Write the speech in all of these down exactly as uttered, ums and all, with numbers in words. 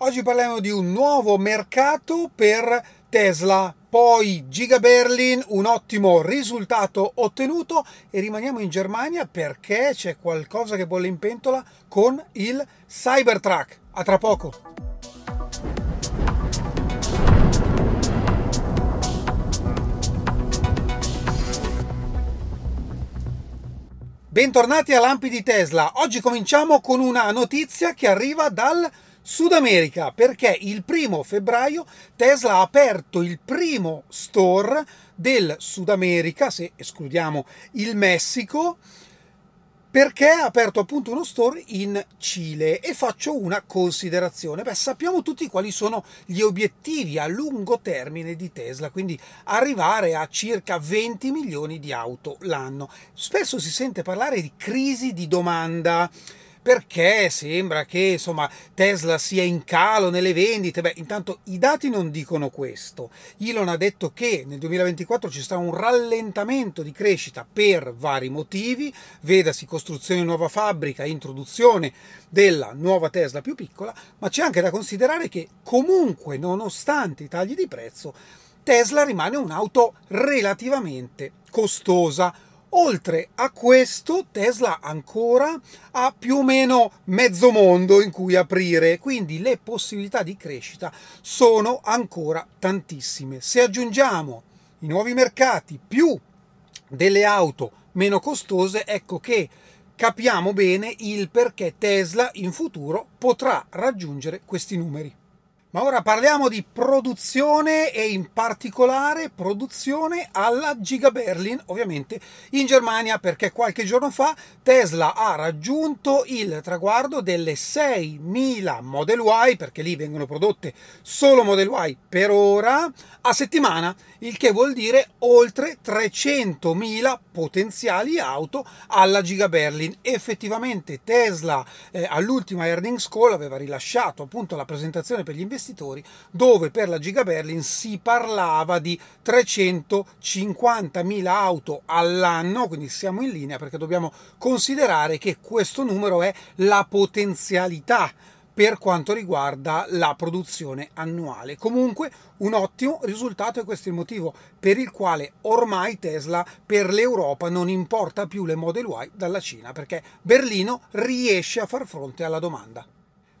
Oggi parliamo di un nuovo mercato per Tesla, poi Giga Berlin, un ottimo risultato ottenuto, e rimaniamo in Germania perché c'è qualcosa che bolle in pentola con il Cybertruck. A tra poco! Bentornati a Lampi di Tesla. Oggi cominciamo con una notizia che arriva dal Sud America, perché il primo febbraio Tesla ha aperto il primo store del Sud America, se escludiamo il Messico, perché ha aperto appunto uno store in Cile. E faccio una considerazione. Beh, sappiamo tutti quali sono gli obiettivi a lungo termine di Tesla, quindi arrivare a circa venti milioni di auto l'anno. Spesso si sente parlare di crisi di domanda, perché sembra che insomma Tesla sia in calo nelle vendite. Beh, intanto i dati non dicono questo. Elon ha detto che nel duemilaventiquattro ci sarà un rallentamento di crescita per vari motivi, vedasi costruzione di nuova fabbrica, introduzione della nuova Tesla più piccola, ma c'è anche da considerare che comunque, nonostante i tagli di prezzo, Tesla rimane un'auto relativamente costosa. Oltre a questo, Tesla ancora ha più o meno mezzo mondo in cui aprire, quindi le possibilità di crescita sono ancora tantissime. Se aggiungiamo i nuovi mercati più delle auto meno costose, ecco che capiamo bene il perché Tesla in futuro potrà raggiungere questi numeri. Ma ora parliamo di produzione, e in particolare produzione alla Giga Berlin, ovviamente in Germania, perché qualche giorno fa Tesla ha raggiunto il traguardo delle seimila Model Y, perché lì vengono prodotte solo Model Y per ora, a settimana, il che vuol dire oltre trecentomila potenziali auto alla Giga Berlin. Effettivamente Tesla eh, all'ultima earnings call aveva rilasciato appunto la presentazione per gli investitori, dove per la Giga Berlin si parlava di trecentocinquantamila auto all'anno, quindi siamo in linea, perché dobbiamo considerare che questo numero è la potenzialità per quanto riguarda la produzione annuale. Comunque un ottimo risultato, e questo è il motivo per il quale ormai Tesla per l'Europa non importa più le Model Y dalla Cina, perché Berlino riesce a far fronte alla domanda.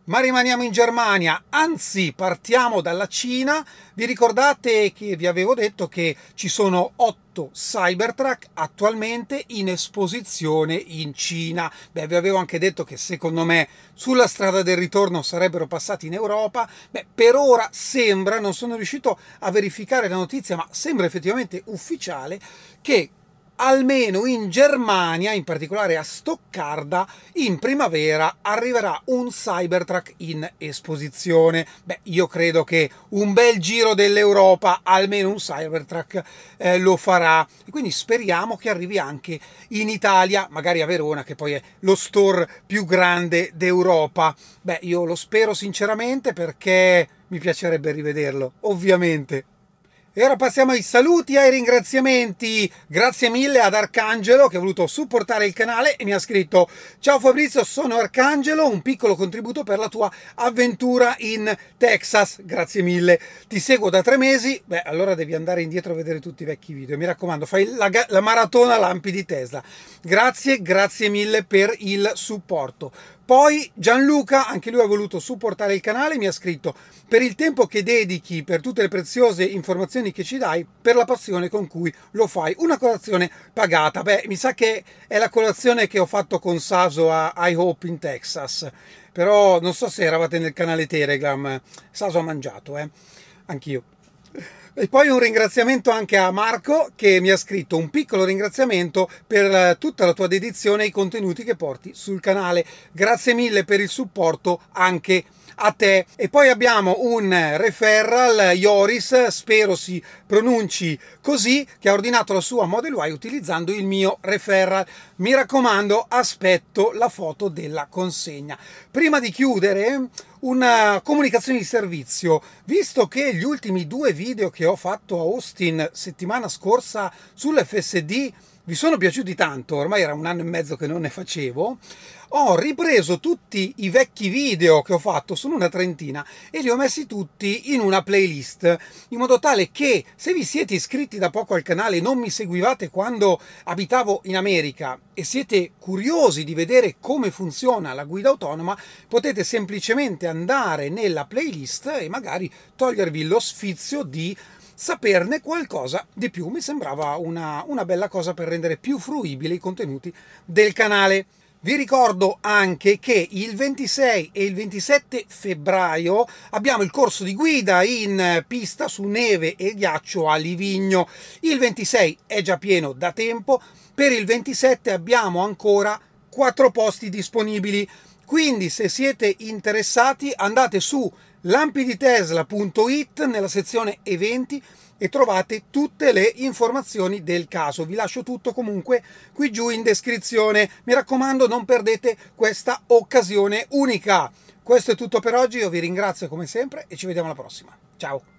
Ma rimaniamo in Germania, anzi partiamo dalla Cina. Vi ricordate che vi avevo detto che ci sono otto Cybertruck attualmente in esposizione in Cina? Beh, vi avevo anche detto che secondo me sulla strada del ritorno sarebbero passati in Europa. Beh, per ora sembra, non sono riuscito a verificare la notizia, ma sembra effettivamente ufficiale che almeno in Germania, in particolare a Stoccarda, in primavera arriverà un Cybertruck in esposizione. Beh, io credo che un bel giro dell'Europa, almeno un Cybertruck eh, lo farà. E quindi speriamo che arrivi anche in Italia, magari a Verona, che poi è lo store più grande d'Europa. Beh, io lo spero sinceramente, perché mi piacerebbe rivederlo, ovviamente. E ora passiamo ai saluti e ai ringraziamenti. Grazie mille ad Arcangelo, che ha voluto supportare il canale e mi ha scritto: ciao Fabrizio, sono Arcangelo, un piccolo contributo per la tua avventura in Texas. Grazie mille, ti seguo da tre mesi. Beh, allora devi andare indietro a vedere tutti i vecchi video, mi raccomando, fai la, la maratona Lampi di Tesla. Grazie, grazie mille per il supporto. Poi Gianluca, anche lui ha voluto supportare il canale, mi ha scritto: per il tempo che dedichi, per tutte le preziose informazioni che ci dai, per la passione con cui lo fai, una colazione pagata. Beh, mi sa che è la colazione che ho fatto con Saso a I Hope in Texas, però non so se eravate nel canale Telegram. Saso ha mangiato, eh? Anch'io. E poi un ringraziamento anche a Marco, che mi ha scritto: un piccolo ringraziamento per tutta la tua dedizione e i contenuti che porti sul canale. Grazie mille per il supporto anche a te. E poi abbiamo un referral, Ioris, spero si pronunci così, che ha ordinato la sua Model Y utilizzando il mio referral. Mi raccomando, aspetto la foto della consegna. Prima di chiudere, una comunicazione di servizio. Visto che gli ultimi due video che ho fatto a Austin settimana scorsa sull'F S D vi sono piaciuti tanto, ormai era un anno e mezzo che non ne facevo, ho ripreso tutti i vecchi video che ho fatto, sono una trentina, e li ho messi tutti in una playlist, in modo tale che se vi siete iscritti da poco al canale e non mi seguivate quando abitavo in America e siete curiosi di vedere come funziona la guida autonoma, potete semplicemente andare nella playlist e magari togliervi lo sfizio di saperne qualcosa di più. Mi sembrava una, una bella cosa per rendere più fruibili i contenuti del canale. Vi ricordo anche che il ventisei e il ventisette febbraio abbiamo il corso di guida in pista su neve e ghiaccio a Livigno. Il ventisei è già pieno da tempo, per il ventisette abbiamo ancora quattro posti disponibili, quindi se siete interessati andate su lampi di tesla punto it nella sezione eventi e trovate tutte le informazioni del caso. Vi lascio tutto comunque qui giù in descrizione. Mi raccomando, non perdete questa occasione unica. Questo è tutto per oggi, io vi ringrazio come sempre e ci vediamo alla prossima. Ciao!